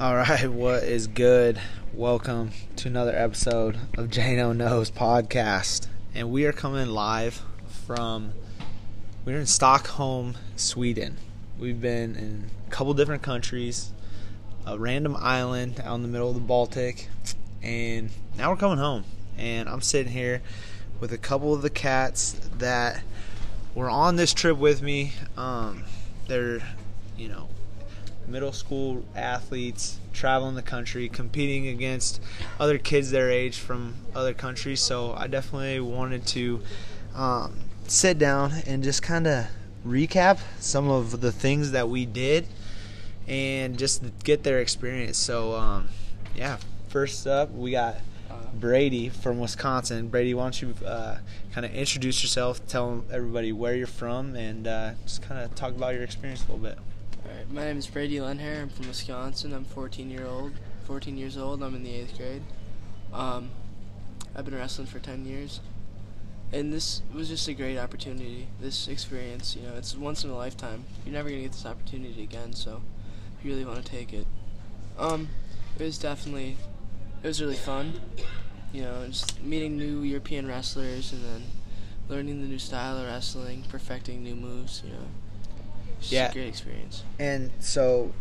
All right, what is good? Welcome to another episode of Jano Knows podcast, and we are coming live from. We're in Stockholm, Sweden. We've been in a couple different countries, a random island out in the middle of the Baltic, and now we're coming home. And I'm sitting here with a couple of the cats that were on this trip with me. They're, you know, middle school athletes traveling the country, competing against other kids their age from other countries. So I definitely wanted to sit down and just kind of recap some of the things that we did and just get their experience. So, yeah, first up we got Brady from Wisconsin. Brady, why don't you kind of introduce yourself, tell everybody where you're from, and just kind of talk about your experience a little bit. All right, my name is Brady Lenhair. I'm from Wisconsin. I'm 14 years old. I'm in the 8th grade. I've been wrestling for 10 years. And this was just a great opportunity, this experience. You know, it's once in a lifetime. You're never going to get this opportunity again, so if you really want to take it. It was really fun. You know, just meeting new European wrestlers and then learning the new style of wrestling, perfecting new moves, you know. It's a great experience. And so,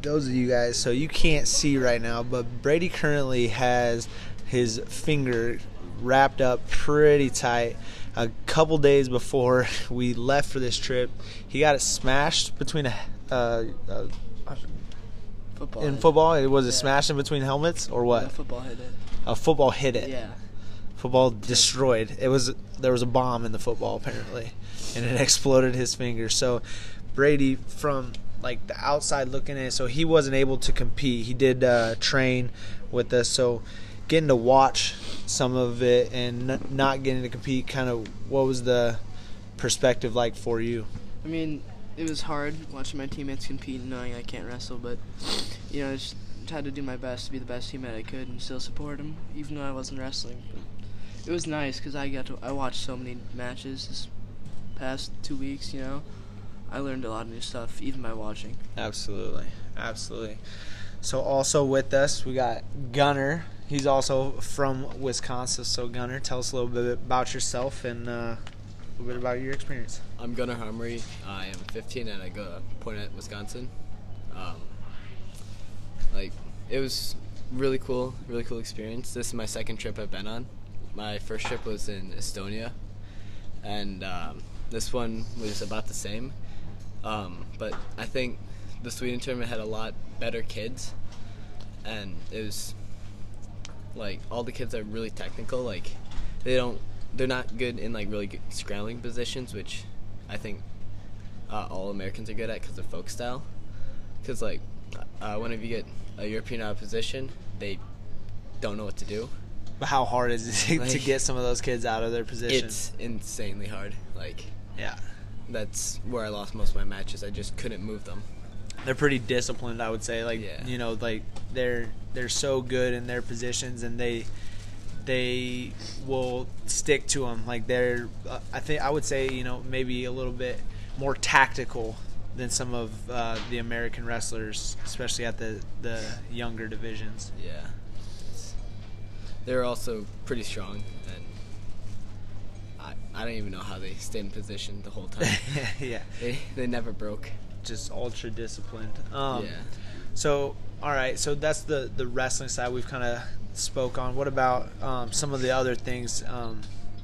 those of you guys, so you can't see right now, but Brady currently has his finger wrapped up pretty tight. A couple days before we left for this trip, he got it smashed between football. In football, it was smashed in between helmets or what? Yeah, football hit it. A football hit it. Yeah. Football destroyed. There was a bomb in the football apparently, and it exploded his finger. So Brady, from like the outside looking in, so he wasn't able to compete. He did train with us, so getting to watch some of it and not getting to compete, kind of what was the perspective like for you? I mean, it was hard watching my teammates compete and knowing I can't wrestle, but, you know, I just tried to do my best to be the best teammate I could and still support them, even though I wasn't wrestling. But it was nice because I watched so many matches this past 2 weeks, you know. I learned a lot of new stuff, even by watching. Absolutely. Absolutely. So also with us, we got Gunner. He's also from Wisconsin. So, Gunner, tell us a little bit about yourself and a little bit about your experience. I'm Gunner Humery. I am 15, and I go to Pointe, Wisconsin. It was really cool experience. This is my second trip I've been on. My first trip was in Estonia, and this one was about the same. But I think the Sweden tournament had a lot better kids, and it was... Like, all the kids are really technical. Like, they're not good in, like, really good scrambling positions, which I think all Americans are good at because of folk style. Because, like, whenever you get a European out of position, they don't know what to do. But how hard is it to get some of those kids out of their position? It's insanely hard. Like, yeah, that's where I lost most of my matches. I just couldn't move them. They're pretty disciplined, I would say. Like, you know, like they're so good in their positions, and they will stick to them. Like they're, I think I would say, you know, maybe a little bit more tactical than some of the American wrestlers, especially at the younger divisions. Yeah, they're also pretty strong, and I don't even know how they stayed in position the whole time. Yeah, they never broke. Just ultra disciplined. So, all right, so that's the wrestling side we've kind of spoke on. What about some of the other things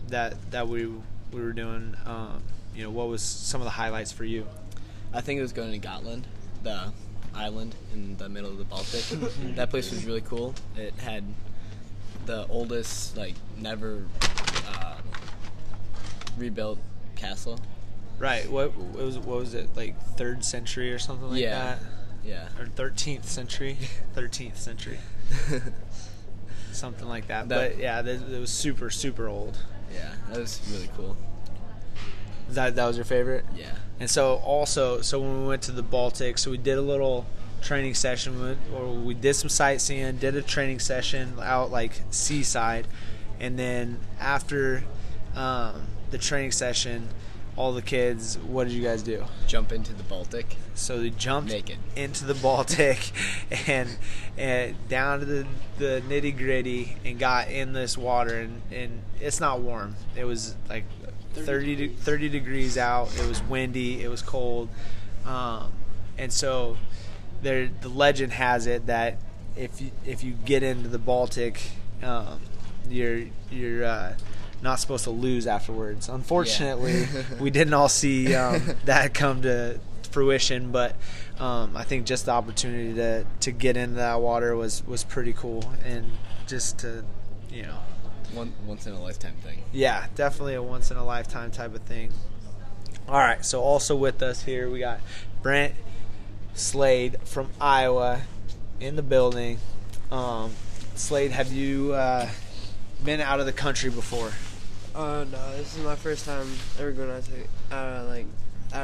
that we were doing? You know, what was some of the highlights for you? I think it was going to Gotland, the island in the middle of the Baltic. That place was really cool. It had the oldest, like, never rebuilt castle. Right. What was it, like 3rd century or something like that? Yeah. Or 13th century. Something like that. But yeah, it was super, super old. Yeah, that was really cool. That was your favorite? Yeah. And so also, when we went to the Baltic, so we did a little training session, or we did some sightseeing, did a training session out like seaside, and then after the training session, all the kids, what did you guys do? Jump into the Baltic. So they jumped naked into the Baltic and down to the nitty-gritty and got in this water. And it's not warm. It was like 30 degrees out. It was windy. It was cold. And so there, the legend has it that if you get into the Baltic, you're not supposed to lose afterwards. Unfortunately, we didn't all see that come to fruition, but I think just the opportunity to get into that water was pretty cool, and just to, you know, once in a lifetime thing. Yeah, definitely a once in a lifetime type of thing. All right, so also with us here we got Brent Slade from Iowa in the building. Slade, have you been out of the country before? No, this is my first time ever going out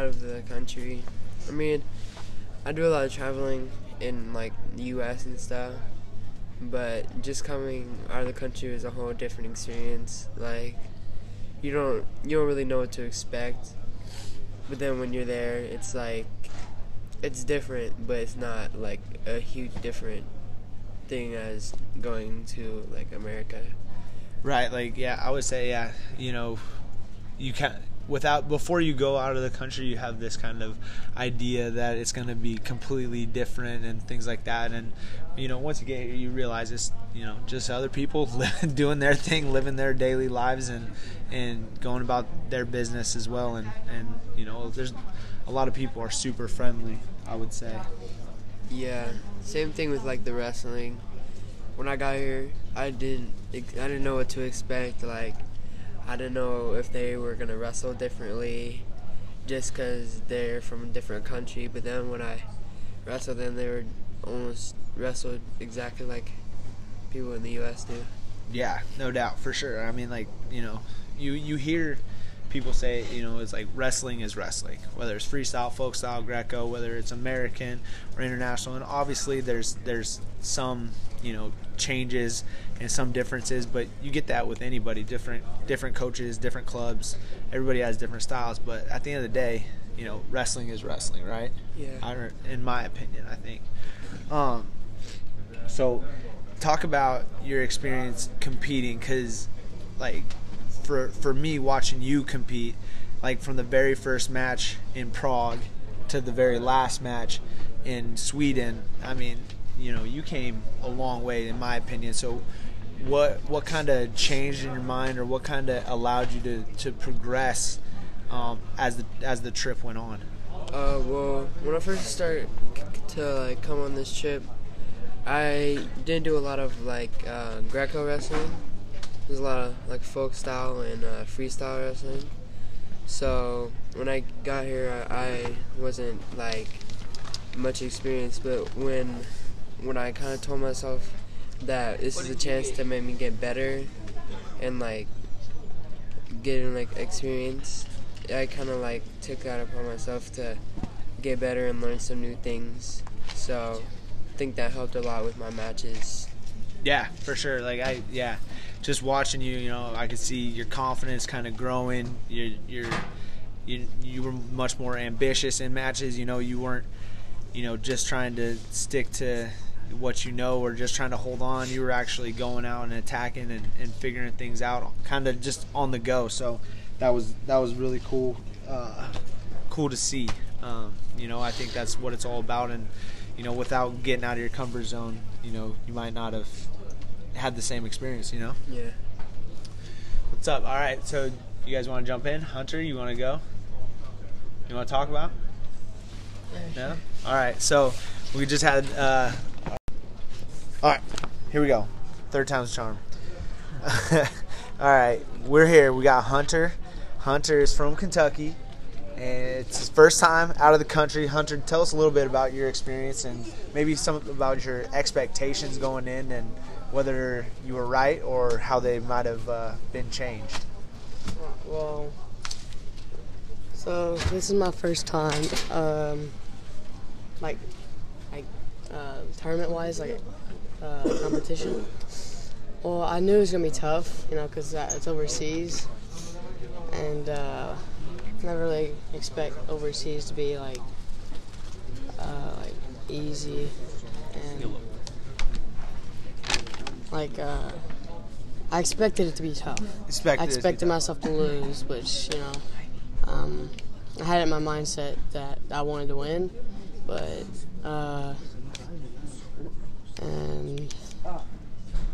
of the country. I mean, I do a lot of traveling in like the U.S. and stuff, but just coming out of the country was a whole different experience. Like, you don't really know what to expect, but then when you're there, it's like, it's different, but it's not like a huge different thing as going to like America. Right, like, yeah, I would say, yeah, you know, you can't, before you go out of the country, you have this kind of idea that it's going to be completely different and things like that. And, you know, once you get here, you realize it's, you know, just other people doing their thing, living their daily lives and going about their business as well. And, you know, there's a lot of people are super friendly, I would say. Yeah, same thing with, like, the wrestling. When I got here, I didn't know what to expect. Like, I didn't know if they were going to wrestle differently just because they're from a different country. But then when I wrestled them, they were almost wrestled exactly like people in the U.S. do. Yeah, no doubt, for sure. I mean, like, you know, you hear people say, you know, it's like wrestling is wrestling, whether it's freestyle, folk style, Greco, whether it's American or international. And obviously there's some, you know, changes and some differences, but you get that with anybody. Different coaches, different clubs, everybody has different styles, but at the end of the day, you know, wrestling is wrestling, right? Yeah. In my opinion, I think. So talk about your experience competing, because like for me, watching you compete, like from the very first match in Prague to the very last match in Sweden, I mean, you know, you came a long way in my opinion. So what kind of changed in your mind, or what kind of allowed you to progress as the trip went on? Well, when I first started to like come on this trip, I didn't do a lot of like Greco wrestling. There's a lot of like folk style and freestyle wrestling. So when I got here, I wasn't like much experienced, but when I kind of told myself that this is a chance to make me get better and like getting like experience, I kind of like took that upon myself to get better and learn some new things. So I think that helped a lot with my matches. Yeah, for sure. Like just watching you, you know, I could see your confidence kind of growing. You were much more ambitious in matches. You know, you weren't, you know, just trying to stick to what you know or just trying to hold on. You were actually going out and attacking and figuring things out, kind of just on the go. So that was really cool, cool to see. You know, I think that's what it's all about. And you know, without getting out of your comfort zone, you know, you might not have had the same experience, you know? Yeah. What's up? All right, so you guys want to jump in? Hunter, you want to go? You want to talk about? No? All right, so we just had all right, here we go. Third time's charm. All right, we're here. We got Hunter. Hunter is from Kentucky, and it's his first time out of the country. Hunter, tell us a little bit about your experience and maybe some about your expectations going in and whether you were right or how they might have been changed. Well, so this is my first time, tournament-wise, competition. Well, I knew it was gonna be tough, you know, because it's overseas, and never really expect overseas to be like easy and I expected it to be tough. I expected myself to lose, which, you know, I had it in my mindset that I wanted to win, but and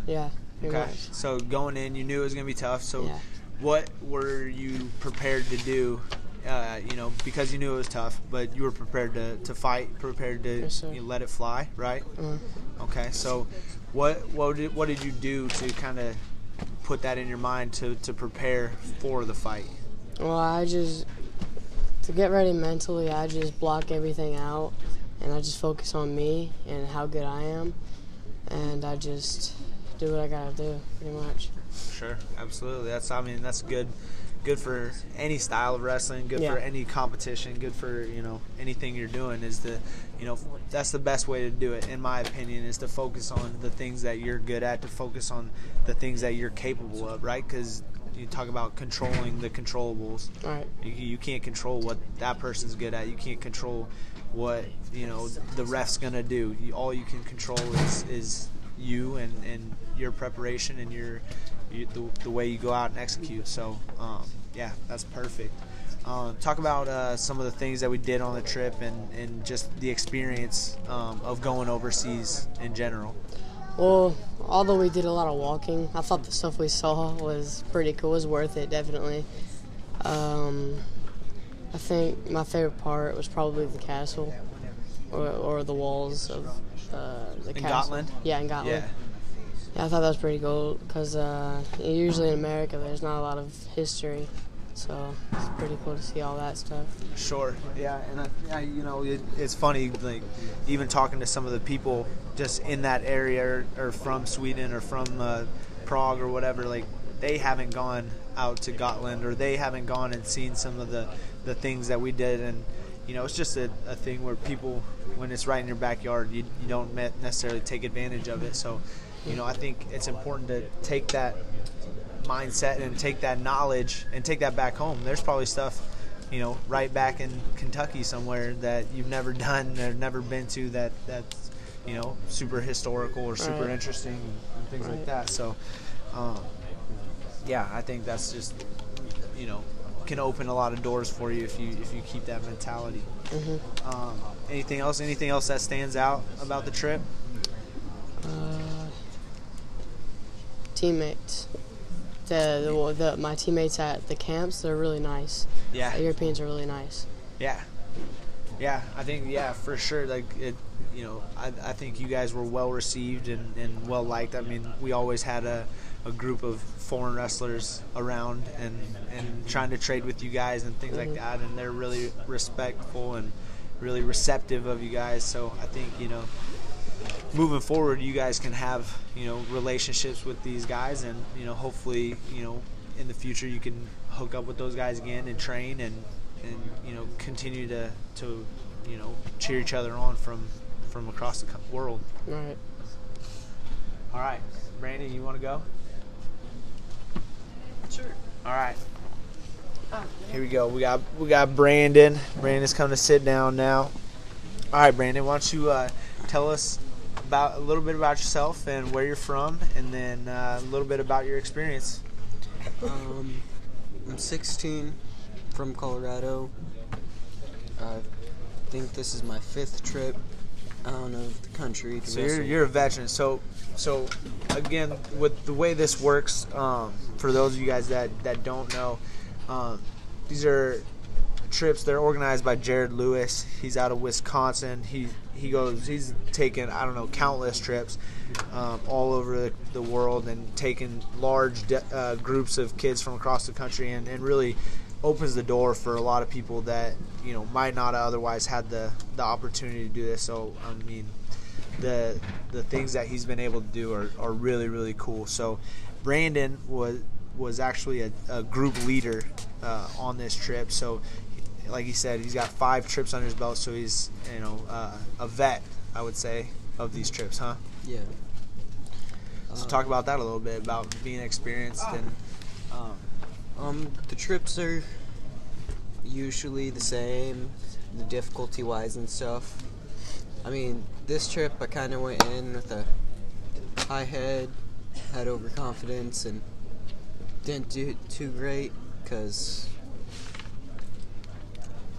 yeah. Okay. Much. So going in, you knew it was gonna be tough. So yeah. What were you prepared to do? You know, because you knew it was tough, but you were prepared to fight, prepared to let it fly, right? Mm-hmm. Okay. So what did you do to kind of put that in your mind to prepare for the fight? Well, to get ready mentally, I just block everything out, and I just focus on me and how good I am, and I just do what I gotta do, pretty much. Sure, absolutely. That's good for any style of wrestling, good for any competition, good for, you know, anything you're doing is to, you know, that's the best way to do it, in my opinion, is to focus on the things that you're good at, to focus on the things that you're capable of, right? Because you talk about controlling the controllables. Right. You can't control what that person's good at. You can't control what, you know, the ref's going to do. All you can control is you and your preparation and the way you go out and execute. So, yeah, that's perfect. Talk about some of the things that we did on the trip and just the experience of going overseas in general. Well, although we did a lot of walking, I thought the stuff we saw was pretty cool. It was worth it, definitely. I think my favorite part was probably the castle or the walls of the castle. In Gotland? Yeah, in Gotland. Yeah, I thought that was pretty cool because usually in America there's not a lot of history. So it's pretty cool to see all that stuff. Sure, yeah, and I you know, it's funny, like even talking to some of the people just in that area or from Sweden or from Prague or whatever, like they haven't gone out to Gotland or they haven't gone and seen some of the things that we did, and you know, it's just a thing where people, when it's right in your backyard, you don't necessarily take advantage of it. So, you know, I think it's important to take that mindset and take that knowledge and take that back home. There's probably stuff, you know, right back in Kentucky somewhere that you've never done or never been to that's, you know, super historical or super interesting and things like that. So, yeah, I think that's just, you know, can open a lot of doors for you if you keep that mentality. Mm-hmm. Anything else? Anything else that stands out about the trip? Teammates. My teammates at the camps, they're really nice. Yeah. The Europeans are really nice. Yeah. Yeah, I think, yeah, for sure. Like, it, you know, I think you guys were well-received and well-liked. I mean, we always had a group of foreign wrestlers around and trying to trade with you guys and things like that, and they're really respectful and really receptive of you guys. So I think, you know, moving forward, you guys can have, you know, relationships with these guys, and, you know, hopefully, you know, in the future you can hook up with those guys again and train and you know, continue to you know, cheer each other on from across the world. Right. All right, Brandon, you want to go? Sure. All right. Here we go. We got Brandon. Brandon's coming to sit down now. All right, Brandon, why don't you tell us about a little bit about yourself and where you're from, and then a little bit about your experience. I'm 16, from Colorado. I think this is my 5th trip out of the country. So you're a veteran. So again, with the way this works, for those of you guys that don't know, these are trips. They're organized by Jared Lewis. He's out of Wisconsin. He's taken, I don't know, countless trips all over the world and taken large groups of kids from across the country and really opens the door for a lot of people that, you know, might not have otherwise had the opportunity to do this. So, I mean, the things that he's been able to do are really, really cool. So Brandon was actually a group leader on this trip. So, like he said, he's got 5 trips under his belt, so he's, you know, a vet, I would say, of these trips, huh? Yeah. So talk about that a little bit, about being experienced. And the trips are usually the same, the difficulty-wise and stuff. I mean, this trip I kind of went in with a high head, had overconfidence, and didn't do too great because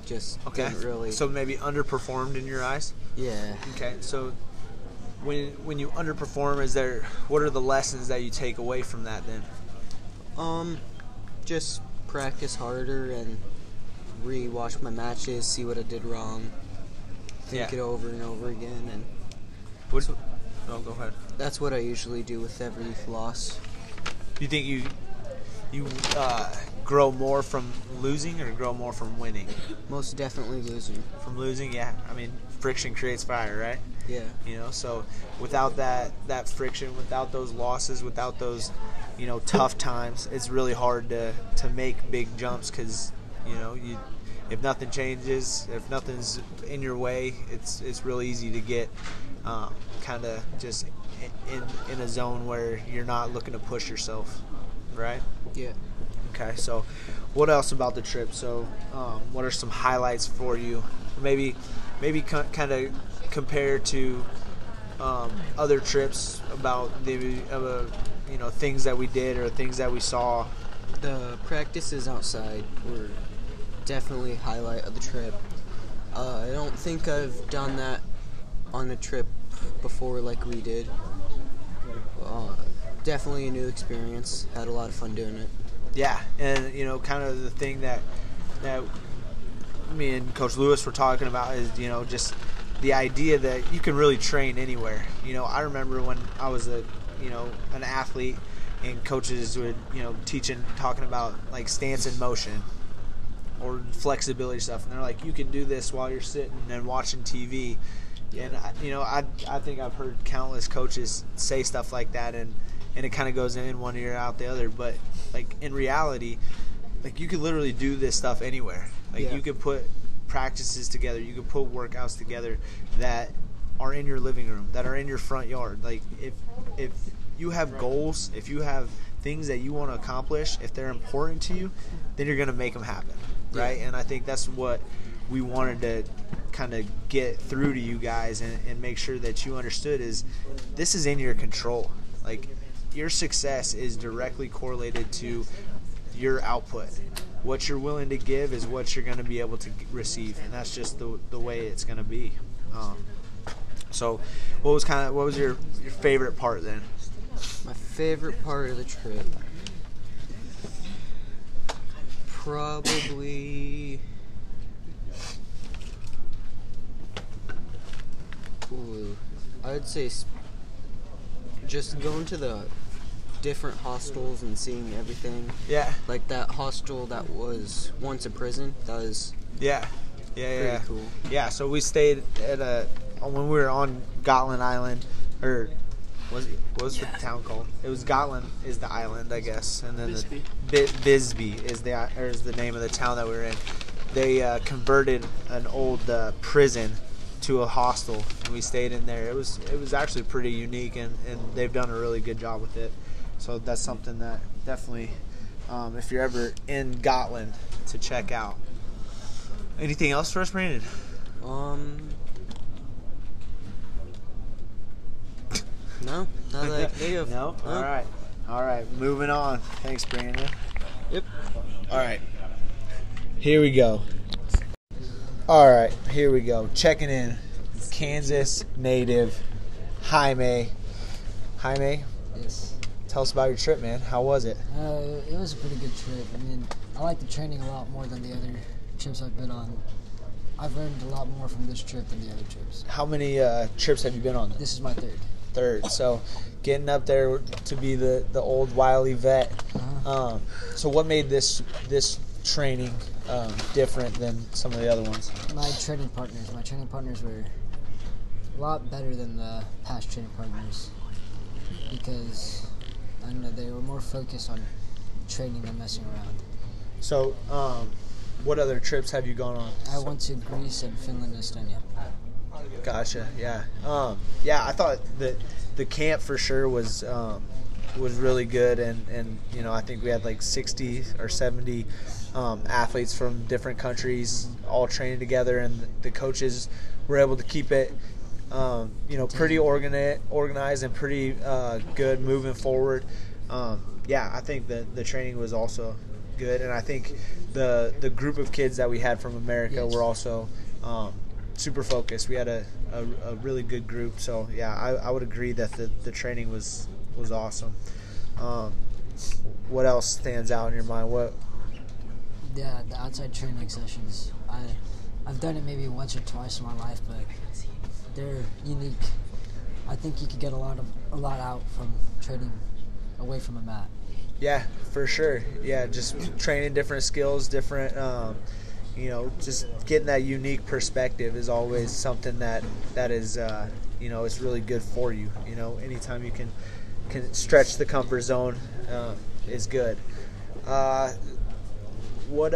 just didn't really. So maybe underperformed in your eyes? Yeah. Okay, so when you underperform, is there, what are the lessons that you take away from that then? Just practice harder and re-watch my matches, see what I did wrong, think it over and over again. And what's, oh, go ahead. That's what I usually do with every loss. You think you grow more from losing or grow more from winning? Most definitely losing. From losing, yeah. I mean, friction creates fire, right? Yeah. You know, so without that friction, without those losses, without those, you know, tough times, it's really hard to make big jumps because, you know, if nothing changes, if nothing's in your way, it's really easy to get kind of just in a zone where you're not looking to push yourself, right? Yeah. Okay, so what else about the trip? So what are some highlights for you? Maybe kind of compare to other trips about the you know, things that we did or things that we saw. The practices outside were definitely a highlight of the trip. I don't think I've done that on a trip before like we did. Definitely a new experience. Had a lot of fun doing it. Yeah, and you know, kind of the thing that me and Coach Lewis were talking about is, you know, just the idea that you can really train anywhere. You know, I remember when I was an athlete and coaches would, you know, talking about like stance and motion or flexibility stuff, and they're like, you can do this while you're sitting and watching TV. Yeah. And I think I've heard countless coaches say stuff like that, and it kind of goes in one ear out the other, but like in reality, like you could literally do this stuff anywhere. Like you could put practices together, you could put workouts together that are in your living room, that are in your front yard. Like if you have goals, if you have things that you want to accomplish, if they're important to you, then you're going to make them happen, right? Yeah. And I think that's what we wanted to kind of get through to you guys and make sure that you understood is this is in your control. Like your success is directly correlated to your output. What you're willing to give is what you're going to be able to receive, and that's just the way it's going to be. So what was your favorite part then? My favorite part of the trip, probably I'd say just going to the different hostels and seeing everything. Yeah. Like that hostel that was once a prison. That was pretty cool. Yeah, so we stayed at when we were on Gotland Island, or what was the town called? It was Gotland is the island, I guess, and then Visby is the name of the town that we were in. They converted an old prison to a hostel, and we stayed in there. It was actually pretty unique, and they've done a really good job with it. So that's something that definitely, if you're ever in Gotland, to check out. Anything else for us, Brandon? No, not that I think of. No? All right, moving on. Thanks, Brandon. Yep. All right, here we go. All right, here we go. Checking in. Kansas native, Jaime. Jaime? Yes. Tell us about your trip, man. How was it? It was a pretty good trip. I mean, I like the training a lot more than the other trips I've been on. I've learned a lot more from this trip than the other trips. How many trips have you been on? This is my third. So getting up there to be the old wily vet. Uh-huh. So what made this training different than some of the other ones? My training partners were a lot better than the past training partners because I don't know, they were more focused on training than messing around. So, what other trips have you gone on? I went to Greece and Finland and Estonia. Gotcha, yeah. I thought that the camp for sure was really good, and you know, I think we had like 60 or 70 athletes from different countries all training together, and the coaches were able to keep it, pretty organized and pretty good moving forward. I think that the training was also good, and I think the group of kids that we had from America were also super focused. We had a really good group, so I would agree that the training was awesome. What else stands out in your mind? The outside training sessions. I've done it maybe once or twice in my life, but they're unique. I think you could get a lot out from training away from a mat. Yeah, for sure. Yeah, just training different skills, different, just getting that unique perspective is always something that is, it's really good for you. You know, anytime you can stretch the comfort zone is good. We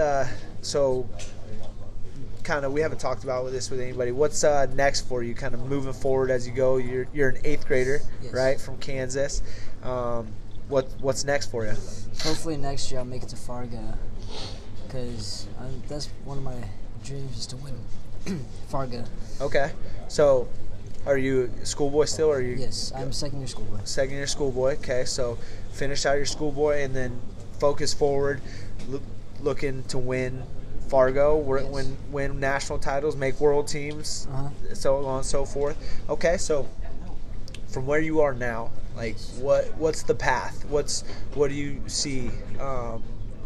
haven't talked about this with anybody. What's next for you, kind of moving forward as you go? You're an 8th grader, right, from Kansas. What's next for you? Hopefully next year I'll make it to Fargo, because that's one of my dreams is to win Fargo. Okay. So are you a schoolboy still? Or are you? Yes, I'm a second-year schoolboy. Second-year schoolboy. Okay, so finish out your schoolboy and then focus forward, looking to win Fargo, win national titles, make world teams, so on and so forth. Okay, so from where you are now, like what's the path? What do you see, that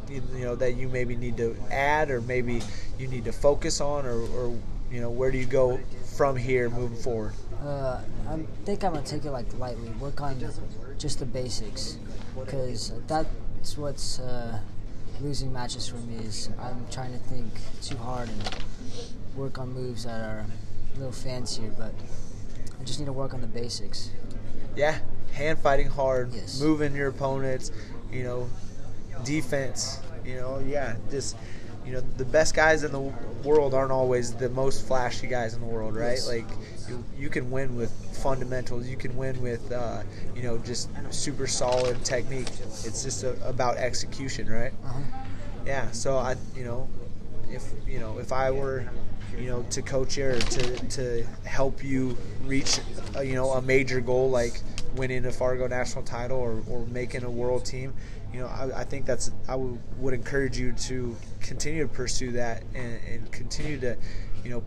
you maybe need to add, or maybe you need to focus on, or where do you go from here moving forward? I think I'm going to take it lightly, work on just the basics, because that's what's losing matches for me is I'm trying to think too hard and work on moves that are a little fancier, but I just need to work on the basics. Yeah, hand fighting hard, moving your opponents, defense, the best guys in the world aren't always the most flashy guys in the world, right? Yes. Like you can win with fundamentals. You can win with, just super solid technique. It's just about execution, right? Uh-huh. Yeah. So if I were, to coach you or to help you reach, a major goal like winning a Fargo national title or making a world team, I think I would encourage you to continue to pursue that and continue to,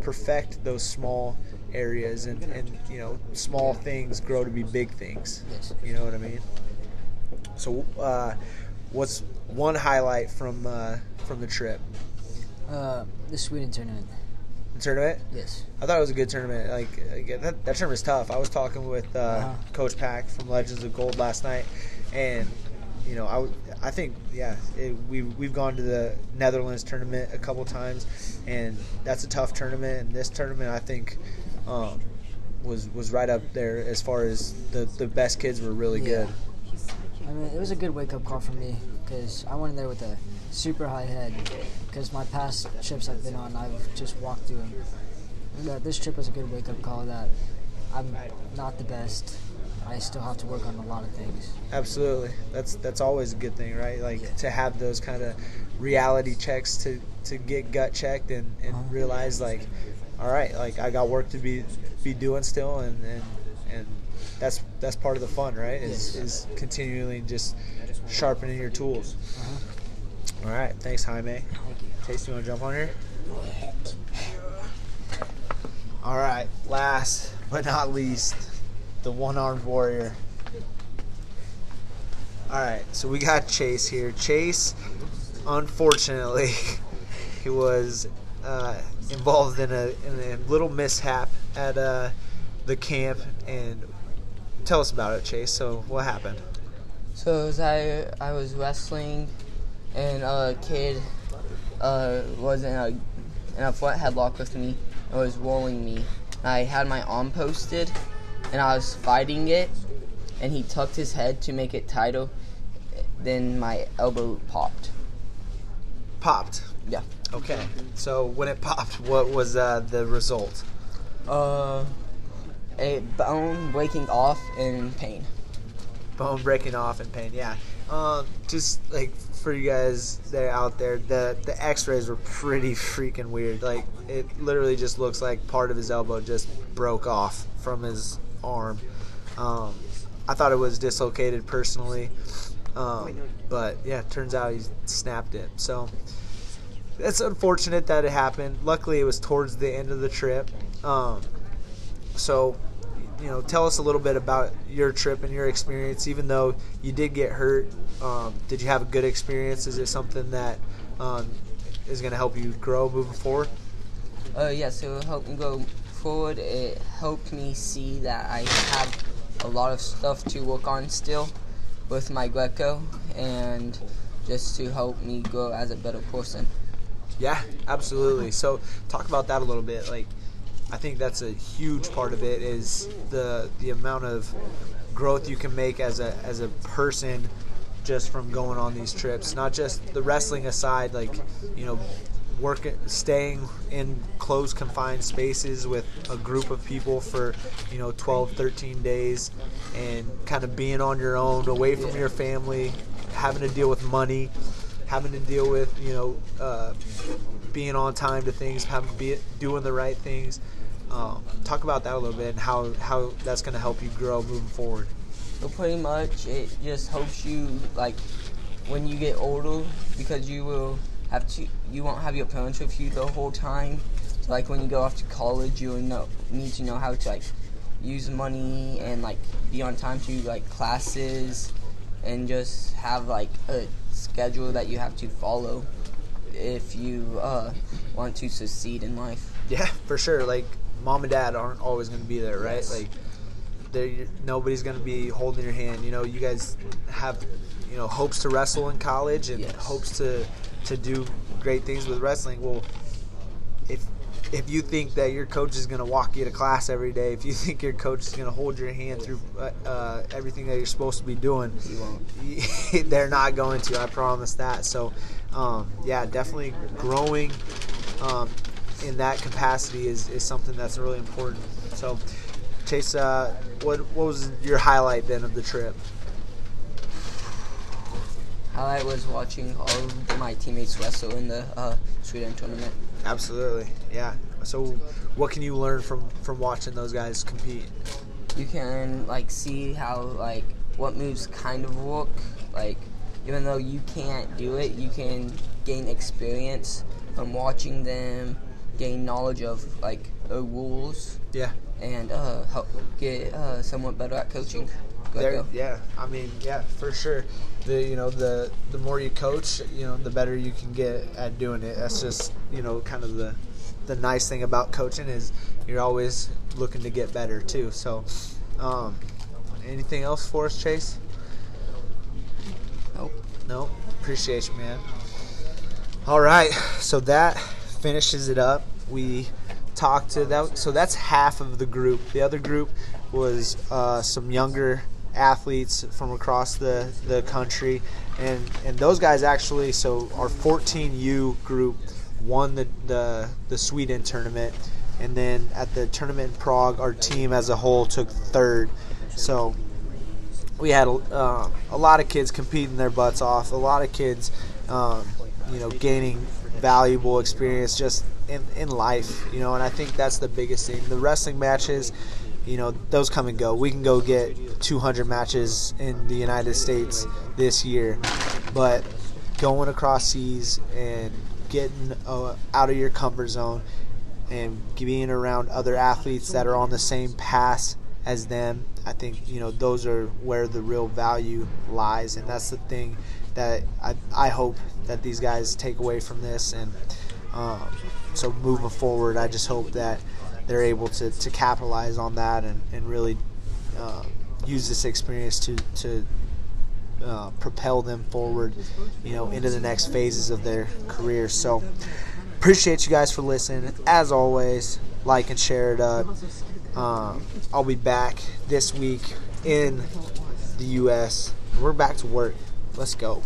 perfect those small areas and small things grow to be big things. You know what I mean? So, what's one highlight from the trip? The Sweden tournament. The tournament? Yes. I thought it was a good tournament. That tournament's tough. I was talking with Coach Pack from Legends of Gold last night, and we've gone to the Netherlands tournament a couple times, and that's a tough tournament. And this tournament, I think, was right up there as far as the best kids were really good. I mean, it was a good wake-up call for me, because I went in there with a super high head, because my past trips I've been on, I've just walked through them. This trip was a good wake-up call that I'm not the best. I still have to work on a lot of things. Absolutely. That's always a good thing, right? To have those kind of reality checks to get gut checked and realize, all right, I got work to be doing still, and that's part of the fun, right? Is continually just sharpening your tools. All right. Thanks, Jaime. Thank you. Chase, you want to jump on here? All right. Last but not least, the one-armed warrior. All right, so we got Chase here. Chase, unfortunately, he was involved in a little mishap at the camp. And tell us about it, Chase. So what happened? So I was wrestling, and a kid was in a front headlock with me and was rolling me. I had my arm posted, and I was fighting it, and he tucked his head to make it tighter. Then my elbow popped. Popped? Yeah. Okay. So when it popped, what was the result? A bone breaking off and pain. bone breaking off and pain. Yeah. Just like for you guys that are out there, the X-rays were pretty freaking weird. Like it literally just looks like part of his elbow just broke off from his arm. I thought it was dislocated personally, but yeah, turns out he snapped it. So it's unfortunate that it happened. Luckily, it was towards the end of the trip. So, you know, tell us a little bit about your trip and your experience. Even though you did get hurt, did you have a good experience? Is it something that is going to help you grow moving forward? Yes, it will help me go forward. It helped me see that I have a lot of stuff to work on still with my Gleco, and just to help me grow as a better person. Yeah, absolutely. So talk about that a little bit. Like, I think that's a huge part of it is the amount of growth you can make as a person just from going on these trips. Not just the wrestling aside, like, you know, staying in closed, confined spaces with a group of people for, you know, 12, 13 days and kind of being on your own, away from your family, having to deal with money, having to deal with, you know, being on time to things, doing the right things. Talk about that a little bit and how that's going to help you grow moving forward. Well, pretty much it just helps you, like, when you get older, because you won't have your parents with you the whole time. So, like, when you go off to college, you need to know how to, like, use money and, like, be on time to, like, classes and just have, like, a schedule that you have to follow if you want to succeed in life. Yeah, for sure. Like, mom and dad aren't always going to be there, right? Yes. Like, nobody's going to be holding your hand. You know, you guys have, you know, hopes to wrestle in college and hopes to do great things with wrestling. Well, if you think that your coach is going to walk you to class every day, if you think your coach is going to hold your hand through everything that you're supposed to be doing, he won't. They're not going to, I promise that. So, yeah, definitely growing in that capacity is something that's really important. So, Chase, what was your highlight then of the trip? Highlight was watching all of my teammates wrestle in the Sweden tournament. Absolutely, yeah. So what can you learn from watching those guys compete? You can, like, see how, like, what moves kind of work. Like, even though you can't do it, you can gain experience from watching them, gain knowledge of, like, the rules. Yeah. And help get somewhat better at coaching. Yeah, I mean, yeah, for sure. The more you coach, you know, the better you can get at doing it. That's just, you know, kind of the nice thing about coaching is you're always looking to get better too. So, anything else for us, Chase? Nope. Appreciate you, man. All right, so that finishes it up. We talked to that. So that's half of the group. The other group was some younger athletes from across the country, and those guys actually, so our 14U group won the Sweden tournament, and then at the tournament in Prague, our team as a whole took third. So we had a lot of kids competing their butts off, a lot of kids you know, gaining valuable experience just in life, you know, and I think that's the biggest thing. The wrestling matches, you know, those come and go. We can go get 200 matches in the United States this year, but going across seas and getting out of your comfort zone and being around other athletes that are on the same path as them, I think, you know, those are where the real value lies, and that's the thing that I hope that these guys take away from this. And so moving forward, I just hope that they're able to capitalize on that and really use this experience to propel them forward, you know, into the next phases of their career. So appreciate you guys for listening. As always, like and share it up. I'll be back this week in the U.S. We're back to work. Let's go.